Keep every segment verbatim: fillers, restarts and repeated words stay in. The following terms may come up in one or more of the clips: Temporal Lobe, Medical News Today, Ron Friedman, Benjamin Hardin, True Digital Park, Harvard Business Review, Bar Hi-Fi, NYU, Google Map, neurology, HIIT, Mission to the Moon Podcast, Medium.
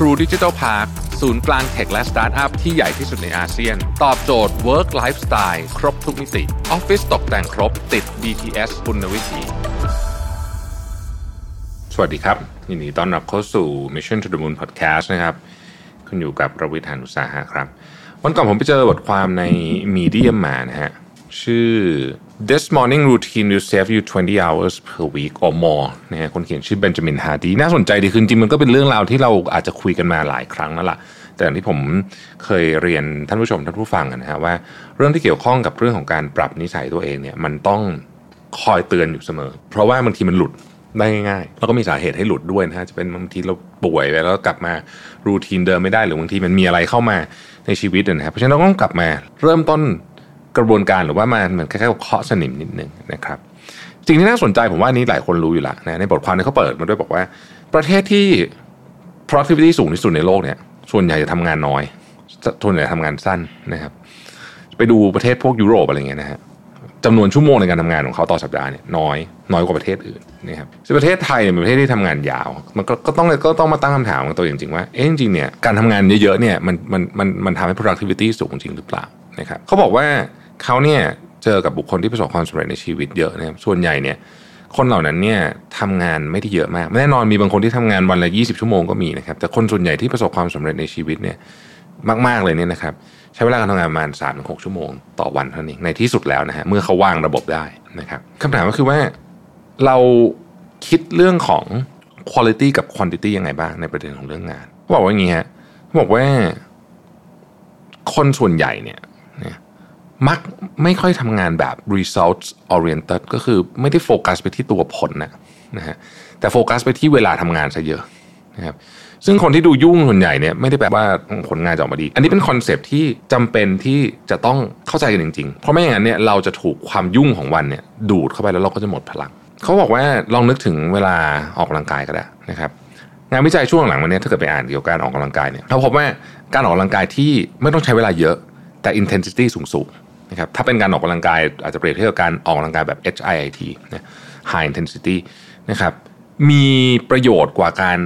True Digital Park ศูนย์กลางเทคและสตาร์ทอัพที่ใหญ่ที่สุดในอาเซียนตอบโจทย์ Work Lifestyle ครบทุกมิติออฟฟิศตกแต่งครบติด บี ที เอส คุณวิถีสวัสดีครับยินดีต้อนรับเข้าสู่ Mission to the Moon Podcast นะครับคุณอยู่กับประวิทย์หานุสาหะครับวันก่อนผมไปเจอบทความใน Medium มานะฮะชื่อ This morning routine will save you twenty hours per week or more นะฮะคนเขียนชื่อเบนจามินฮาร์ดีน่าสนใจดีคือจริงมันก็เป็นเรื่องราวที่เราอาจจะคุยกันมาหลายครั้งแล้วล่ะแต่อย่างที่ผมเคยเรียนท่านผู้ชมท่านผู้ฟังนะฮะว่าเรื่องที่เกี่ยวข้องกับเรื่องของการปรับนิสัยตัวเองเนี่ยมันต้องคอยเตือนอยู่เสมอเพราะว่าบางทีมันหลุดได้ง่ายๆแล้วก็มีสาเหตุให้หลุดด้วยนะฮะจะเป็นบางทีเราป่วยไปแล้วกลับมารูทีนเดิมไม่ได้หรือบางทีมันมีอะไรเข้ามาในชีวิตนะครับเพราะฉะนั้นเราต้องกลับมาเริ่มต้นกระบวนการหรือว่ามาเหมือนคล้ายๆเคาะสนิมนิดนึงนะครับสิ่งที่น่าสนใจผมว่านี้หลายคนรู้อยู่ละนะในบทความนี้เขาเปิดมาด้วยบอกว่าประเทศที่ productivity สูงที่สุดในโลกเนี่ยส่วนใหญ่จะทำงานน้อยส่วนใหญ่ทำงานสั้นนะครับไปดูประเทศพวกยุโรปอะไรเงี้ยนะฮะจำนวนชั่วโมงในการทำงานของเขาต่อสัปดาห์เนี่ยน้อยน้อยกว่าประเทศอื่นนะครับซึ่งประเทศไทยเนี่ยเป็นประเทศที่ทำงานยาวมันก็ก็ต้องก็ต้องมาตั้งคำถามกันตัวจริงๆว่าเอ๊ะจริงๆเนี่ยการทำงานเยอะๆเนี่ยมันมันมันมันทำให้ productivity สูงจริงหรือเปล่านะครับเขาบอกว่าเขาเนี่ยเจอกับบุคคลที่ประสบความสำเร็จในชีวิตเยอะนะครับส่วนใหญ่เนี่ยคนเหล่านั้นเนี่ยทำงานไม่ได้เยอะมากแน่นอนมีบางคนที่ทำงานวันละยี่สิบชั่วโมงก็มีนะครับแต่คนส่วนใหญ่ที่ประสบความสำเร็จในชีวิตเนี่ยมากๆเลยเนี่ยนะครับใช้เวลาการทำงานประมาณ สามถึงหกชั่วโมงต่อวันเท่านั้นเองในที่สุดแล้วนะฮะเมื่อเขาวางระบบได้นะครับคำถามก็คือว่าเราคิดเรื่องของ quality กับ quantity ยังไงบ้างในประเด็นของเรื่องงานเขาบอกว่าอย่างนี้ฮะเขาบอกว่าคนส่วนใหญ่เนี่ยมักไม่ค่อยทำงานแบบ results oriented ก็คือไม่ได้โฟกัสไปที่ตัวผลนะนะฮะแต่โฟกัสไปที่เวลาทำงานซะเยอะนะครับซึ่งคนที่ดูยุ่งส่วนใหญ่เนี่ยไม่ได้แปลว่าผลงานจะออกมาดีอันนี้เป็นคอนเซปต์ที่จำเป็นที่จะต้องเข้าใจกันจริงๆเพราะไม่อย่างนั้นเนี่ยเราจะถูกความยุ่งของวันเนี่ยดูดเข้าไปแล้วเราก็จะหมดพลังเขาบอกว่าลองนึกถึงเวลาออกกำลังกายก็ได้นะครับงานวิจัยช่วงหลังมาเนี่ยถ้าเกิดไปอ่านเกี่ยวกับการออกกำลังกายเนี่ยเราพบว่าการออกกำลังกายที่ไม่ต้องใช้เวลาเยอะแต่ intensity สูงๆนะครับถ้าเป็นการออกกำลังกายอาจจะเปรียบเทียบกับการออกกำลังกายแบบ เอช ไอ ไอ ที นะ high intensity นะครับมีประโยชน์กว่าการ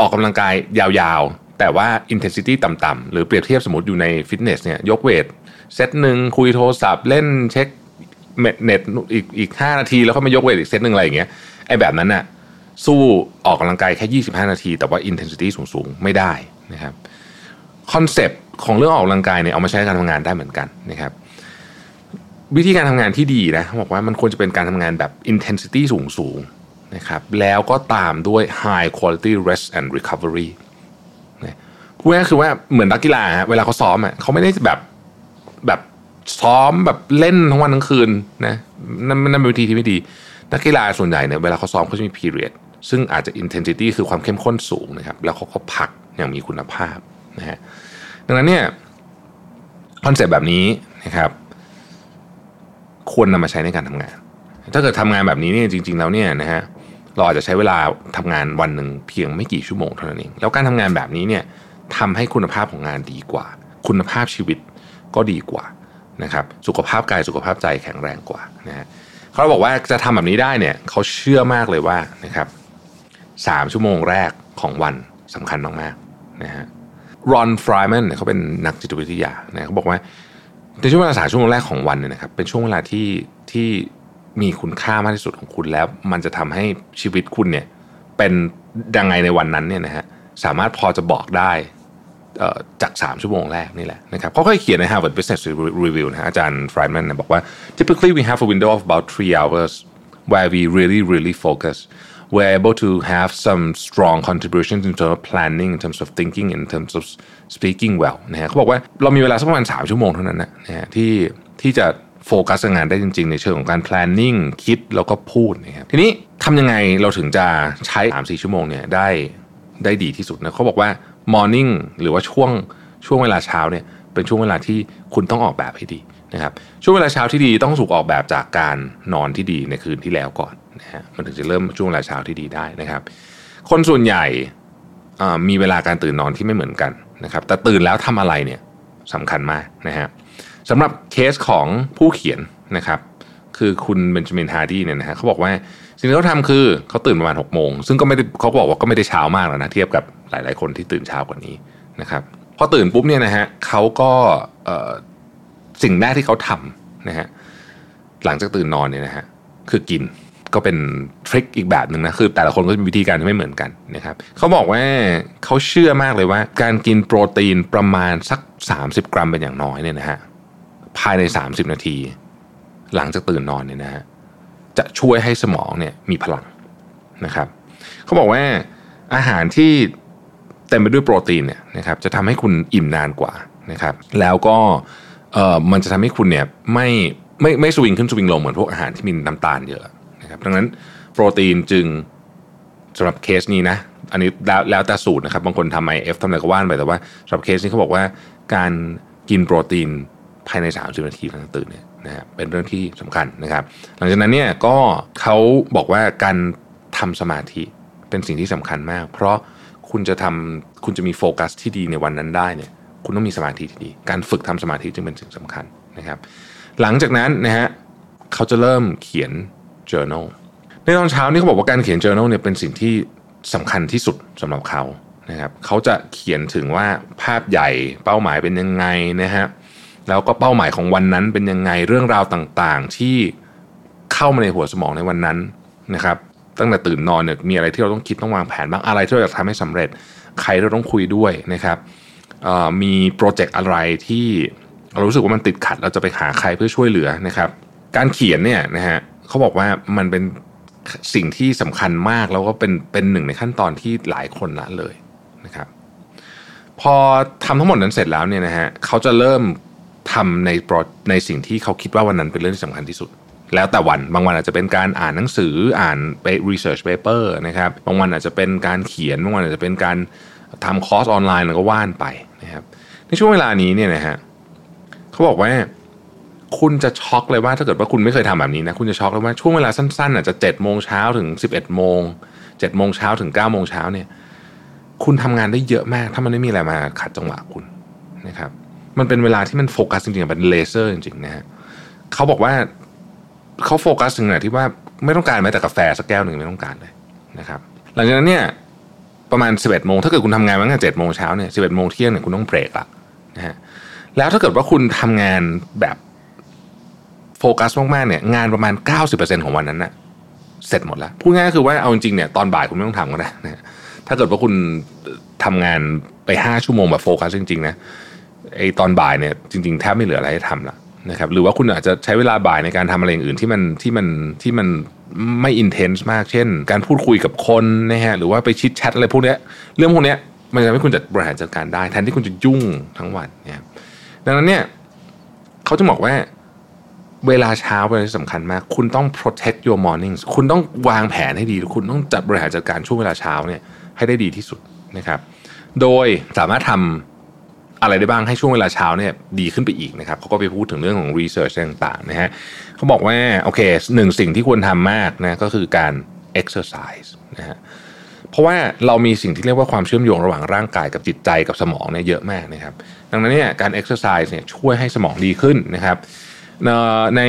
ออกกำลังกายยาวๆแต่ว่า intensity ต่ำๆหรือเปรียบเทียบสมมติอยู่ในฟิตเนสเนี่ยยกเวทเซตหนึ่งคุยโทรศัพท์เล่นเช็คเน็ตอีกอีกห้านาทีแล้วก็มายกเวทอีกเซตหนึ่งอะไรอย่างเงี้ยไอ้แบบนั้นน่ะสู้ออกกำลังกายแค่ยี่สิบห้านาทีแต่ว่า intensity สูงๆไม่ได้นะครับคอนเซปต์ของเรื่องออกกำลังกายเนี่ยเอามาใช้ในการทำงานได้เหมือนกันนะครับวิธีการทำงานที่ดีนะเขาบอกว่ามันควรจะเป็นการทำงานแบบ intensity สูงๆนะครับแล้วก็ตามด้วย high quality rest and recovery นะพูดง่ายๆคือว่าเหมือนนักกีฬาฮะเวลาเขาซ้อมอ่ะเขาไม่ได้แบบแบบซ้อมแบบเล่นทั้งวันทั้งคืนนะนั่นนั่นเป็นวิธีที่ไม่ดีนักกีฬาส่วนใหญ่เนี่ยเวลาเขาซ้อมเขาจะมี period ซึ่งอาจจะ intensity คือความเข้มข้นสูงนะครับแล้วเขาก็พักอย่างมีคุณภาพนะฮะดังนั้นเนี่ยคอนเซ็ปต์แบบนี้นะครับควรนำมาใช้ในการทำงานถ้าเกิดทำงานแบบนี้เนี่ยจริงๆแล้วเนี่ยนะฮะเราอาจจะใช้เวลาทำงานวันหนึ่งเพียงไม่กี่ชั่วโมงเท่านั้นเองแล้วการทำงานแบบนี้เนี่ยทำให้คุณภาพของงานดีกว่าคุณภาพชีวิตก็ดีกว่านะครับสุขภาพกายสุขภาพใจแข็งแรงกว่านะฮะเขาบอกว่าจะทำแบบนี้ได้เนี่ยเขาเชื่อมากเลยว่านะครับสามชั่วโมงแรกของวันสำคัญมากๆนะฮะรอน ฟรายแมนเขาเป็นนักจิตวิทยานะเขาบอกว่าในช่วงเวลาสามชั่วโมงแรกของวันเนี่ยนะครับเป็นช่วงเวลาที่ที่มีคุณค่ามากที่สุดของคุณแล้วมันจะทำให้ชีวิตคุณเนี่ยเป็นยังไงในวันนั้นเนี่ยนะฮะสามารถพอจะบอกได้จากสามชั่วโมงแรกนี่แหละนะครับเขาเคยเขียนใน Harvard Business Review นะอาจารย์ Friedman นะบอกว่า typically we have a window of about three hours where we really really focus we're able to have some strong contributions in terms of planning in terms of thinking in terms of speaking well นะฮะเขาบอกว่าเรามีเวลาสักประมาณสามชั่วโมงเท่านั้นนะฮะที่ที่จะโฟกัสงานได้จริงๆในเชิงของการ planning คิดแล้วก็พูดนะครับทีนี้ทำยังไงเราถึงจะใช้ สามถึงสี่ชั่วโมงเนี่ยได้ได้ดีที่สุดนะเขาบอกว่า morning หรือว่าช่วงช่วงเวลาเช้าเนี่ยเป็นช่วงเวลาที่คุณต้องออกแบบให้ดีนะครับช่วงเวลาเช้าที่ดีต้องถูกออกแบบจากการนอนที่ดีในคืนที่แล้วก่อนนะฮะมันถึงจะเริ่มช่วงเวลาเช้าที่ดีได้นะครับคนส่วนใหญ่มีเวลาการตื่นนอนที่ไม่เหมือนกันนะครับแต่ตื่นแล้วทำอะไรเนี่ยสำคัญมากนะฮะสำหรับเคสของผู้เขียนนะครับคือคุณเบนจามินฮาร์ดีเนี่ยนะฮะเขาบอกว่าสิ่งที่เขาทำคือเขาตื่นประมาณหกโมงซึ่งก็ไม่ได้เขาบอกว่าก็ไม่ได้เช้ามากแล้วนะเทียบกับ หลายๆคนที่ตื่นเช้ากว่านี้นะครับพอตื่นปุ๊บเนี่ยนะฮะเขาก็สิ่งแรกที่เขาทำนะฮะหลังจากตื่นนอนเนี่ยนะฮะคือกินก็เป็นทริคอีกแบบหนึ่งนะคือแต่ละคนก็มีวิธีการที่ไม่เหมือนกันนะครับเขาบอกว่าเขาเชื่อมากเลยว่าการกินโปรตีนประมาณสักสามสิบกรัมเป็นอย่างน้อยเนี่ยนะฮะภายในสามสิบนาทีหลังจากตื่นนอนเนี่ยนะฮะจะช่วยให้สมองเนี่ยมีพลังนะครับเขาบอกว่าอาหารที่เต็มไปด้วยโปรตีนเนี่ยนะครับจะทำให้คุณอิ่มนานกว่านะครับแล้วก็เอ่อมันจะทำให้คุณเนี่ยไม่ไม่ไม่สวิงขึ้นสวิงลงเหมือนพวกอาหารที่มีน้ำตาลเยอะนะครับดังนั้นโปรตีนจึงสำหรับเคสนี้นะอันนี้แล้วแล้วแต่สูตรนะครับบางคนทำไอเอฟทำอะไรก็ว่านไปแต่ว่าสำหรับเคสนี้เขาบอกว่าการกินโปรตีนภายในสามสิบนาทีหลังตื่นเนี่ยนะฮะเป็นเรื่องที่สำคัญนะครับหลังจากนั้นเนี่ยก็เขาบอกว่าการทำสมาธิเป็นสิ่งที่สำคัญมากเพราะคุณจะทำคุณจะมีโฟกัสที่ดีในวันนั้นได้เนี่ยคุณต้องมีสมาธิที่ดีการฝึกทำสมาธิจึงเป็นสิ่งสำคัญนะครับหลังจากนั้นนะฮะเขาจะเริ่มเขียน journal ในตอนเช้านี่เขาบอกว่าการเขียน journal เนี่ยเป็นสิ่งที่สำคัญที่สุดสำหรับเขานะครับเขาจะเขียนถึงว่าภาพใหญ่เป้าหมายเป็นยังไงนะฮะแล้วก็เป้าหมายของวันนั้นเป็นยังไงเรื่องราวต่างๆที่เข้ามาในหัวสมองในวันนั้นนะครับตั้งแต่ตื่นนอนเนี่ยมีอะไรที่เราต้องคิดต้องวางแผนบ้างอะไรที่เราอยากทำให้สำเร็จใครเราต้องคุยด้วยนะครับมีโปรเจกต์อะไรที่เรารู้สึกว่ามันติดขัดเราจะไปหาใครเพื่อช่วยเหลือนะครับการเขียนเนี่ยนะฮะเขาบอกว่ามันเป็นสิ่งที่สำคัญมากแล้วก็เป็นเป็นหนึ่งในขั้นตอนที่หลายคนละเลยนะครับพอทำทั้งหมดนั้นเสร็จแล้วเนี่ยนะฮะเขาจะเริ่มทำในในสิ่งที่เขาคิดว่าวันนั้นเป็นเรื่องที่สำคัญที่สุดแล้วแต่วันบางวันอาจจะเป็นการอ่านหนังสืออ่านไป research paper นะครับบางวันอาจจะเป็นการเขียนบางวันอาจจะเป็นการทำคอร์สออนไลน์แล้วก็ว่านไปนะครับในช่วงเวลานี้เนี่ยนะฮะเขาบอกว่าคุณจะช็อกเลยว่าถ้าเกิดว่าคุณไม่เคยทำแบบนี้นะคุณจะช็อกเลยว่าช่วงเวลาสั้นๆอาจจะเจ็ดโมงเช้าถึงสิบเอ็ดโมงเจ็ดโมงเช้าถึงเก้าโมงเช้าเนี่ยคุณทำงานได้เยอะมากถ้ามันไม่มีอะไรมาขัดจังหวะคุณนะครับมันเป็นเวลาที่มันโฟกัสจริงๆเป็นเลเซอร์จริงๆนะฮะเขาบอกว่าเขาโฟกัสถึงขนาดที่ว่าไม่ต้องการแม้แต่กาแฟสักแก้วหนึ่งไม่ต้องการเลยนะครับหลังจากนั้นเนี่ยประมาณ สิบเอ็ด โมงถ้าเกิดคุณทำงานมาตั้งแต่ เจ็ด โมงเช้าเนี่ย สิบเอ็ด โมงเที่ยงเนี่ยคุณต้องเบรกละนะฮะแล้วถ้าเกิดว่าคุณทำงานแบบโฟกัสมากๆเนี่ยงานประมาณ เก้าสิบเปอร์เซ็นต์ ของวันนั้นน่ะเสร็จหมดแล้วพูดง่ายๆคือว่าเอาจริงๆเนี่ยตอนบ่ายคุณไม่ต้องทำก็ได้นะถ้าเกิดว่าคุณทำงานไปห้าชั่วโมงแบบโฟกัสจริงๆนะไอตอนบ่ายเนี่ยจริงๆแทบไม่เหลืออะไรให้ทำละนะครับหรือว่าคุณอาจจะใช้เวลาบ่ายในการทำอะไรอย่างอื่นที่มันที่มันที่มันไม่อินเทนส์มากเช่นการพูดคุยกับคนนะฮะหรือว่าไปชิดแชทอะไรพวกนี้เรื่องพวกนี้มันจะทำให้คุณจัดบริหารจัดการได้แทนที่คุณจะยุ่งทั้งวันเนี่ยดังนั้นเนี่ยเขาจะบอกว่าเวลาเช้าเป็นอะไรที่สำคัญมากคุณต้อง protect your mornings คุณต้องวางแผนให้ดีคุณต้องจัดบริหารจัดการช่วงเวลาเช้าเนี่ยให้ได้ดีที่สุดนะครับโดยสามารถทำอะไรได้บ้างให้ช่วงเวลาเช้าเนี่ยดีขึ้นไปอีกนะครับเขาก็ไปพูดถึงเรื่องของ research ต่างๆนะฮะเขาบอกว่าโอเคหนึ่งสิ่งที่ควรทำมากนะก็คือการ exercise นะฮะเพราะว่าเรามีสิ่งที่เรียกว่าความเชื่อมโยงระหว่างร่างกายกับจิตใจกับสมองเนี่ยเยอะมากนะครับดังนั้นเนี่ยการ exercise เนี่ยช่วยให้สมองดีขึ้นนะครับใน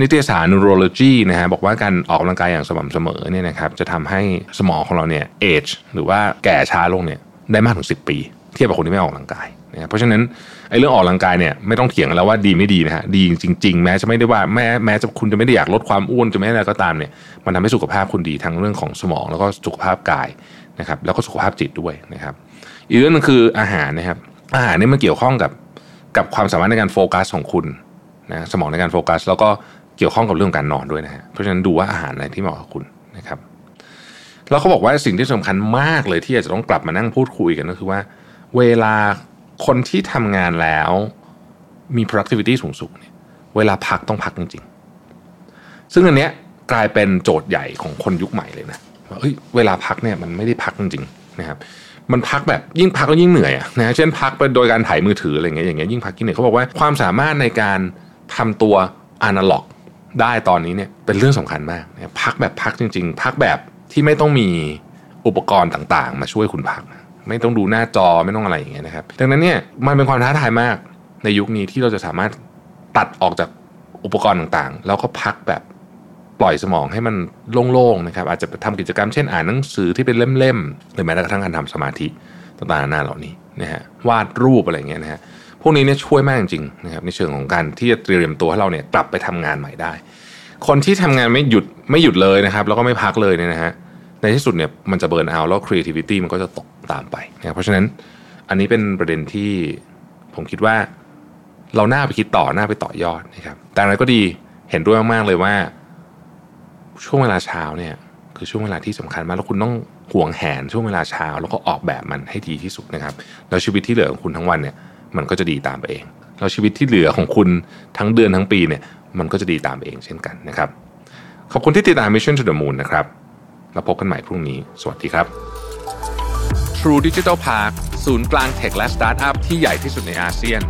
นิตยสาร neurology นะฮะบอกว่าการออกกำลังกายอย่างสม่ำเสมอเนี่ยนะครับจะทำให้สมองของเราเนี่ย age หรือว่าแก่ช้าลงเนี่ยได้มากถึงสิบปีเทียบกับคนที่ไม่ออกกำลังกายนะเพราะฉะนั้นไอ้เรื่องออกกำลังกายเนี่ยไม่ต้องเถียงแล้วว่าดีไม่ดีนะฮะดีจริงๆแม้จะไม่ได้ว่าแม้แม้จะคุณจะไม่ได้อยากลดความอ้วนจะไม่อะไรก็ตามเนี่ยมันทำให้สุขภาพคุณดีทั้งเรื่องของสมองแล้วก็สุขภาพกายนะครับแล้วก็สุขภาพจิตด้วยนะครับอีกเรื่องนึงคืออาหารนะครับอาหารนี่มันเกี่ยวข้องกับกับความสามารถในการโฟกัสของคุณนะสมองในการโฟกัสแล้วก็เกี่ยวข้องกับเรื่องการนอนด้วยนะฮะเพราะฉะนั้นดูว่าอาหารอะไรที่เหมาะกับคุณนะครับแล้วเขาบอกว่าสิ่งที่สำคัญมากเลยที่อาจจะต้องกลับมานั่งพูดคุยกันก็คือว่าเวลาคนที่ทำงานแล้วมี productivity สูงสุดเนี่ยเวลาพักต้องพักจริงๆซึ่งอันเนี้ยกลายเป็นโจทย์ใหญ่ของคนยุคใหม่เลยนะว่าเฮ้ยเวลาพักเนี่ยมันไม่ได้พักจริงๆนะครับมันพักแบบยิ่งพักก็ยิ่งเหนื่อยอ่ะนะเช่นพักไปโดยการถ่ายมือถืออะไรเงี้ยอย่างเงี้ยยิ่งพักยิ่งเหนื่อยเขาบอกว่าความสามารถในการทำตัว analog ได้ตอนนี้เนี่ยเป็นเรื่องสำคัญมากนะพักแบบพักจริงๆพักแบบที่ไม่ต้องมีอุปกรณ์ต่างๆมาช่วยคุณพักไม่ต้องดูหน้าจอไม่ต้องอะไรอย่างเงี้ยนะครับดังนั้นเนี่ยมันเป็นความท้าทายมากในยุคนี้ที่เราจะสามารถตัดออกจากอุปกรณ์ต่างๆแล้วก็พักแบบ ปล่อยสมองให้มันโล่งๆนะครับอาจจะทำกิจกรรมเช่นอ่านหนังสือที่เป็นเล่มๆหรือแม้กระทั่งการทำสมาธิต่างๆนานาเหล่านี้นะฮะวาดรูปอะไรเงี้ยนะฮะพวกนี้เนี่ยช่วยมากจริงๆนะครับในเชิงของการที่จะเตรียมตัวให้เราเนี่ยกลับไปทำงานใหม่ได้คนที่ทำงานไม่หยุดไม่หยุดเลยนะครับแล้วก็ไม่พักเลยเนี่ยนะฮะในที่สุดเนี่ยมันจะเบิร์นเอาท์แล้ว creativity มันก็จะตกตามไปนะเพราะฉะนั้นอันนี้เป็นประเด็นที่ผมคิดว่าเราหน้าไปคิดต่อหน้าไปต่อยอดนะครับแต่อะไรก็ดีเห็นด้วยมากๆเลยว่าช่วงเวลาเช้าเนี่ยคือช่วงเวลาที่สำคัญมากแล้วคุณต้องหวงแหนช่วงเวลาเช้าแล้วก็ออกแบบมันให้ดีที่สุดนะครับแล้วชีวิตที่เหลือของคุณทั้งวันเนี่ยมันก็จะดีตามไปเองแล้วชีวิตที่เหลือของคุณทั้งเดือนทั้งปีเนี่ยมันก็จะดีตามไปเองเช่นกันนะครับขอบคุณที่ติดตาม Mission to the Moon นะครับแล้วพบกันใหม่พรุ่งนี้สวัสดีครับ True Digital Park ศูนย์กลางเทคและสตาร์ทอัพที่ใหญ่ที่สุดในอาเซียน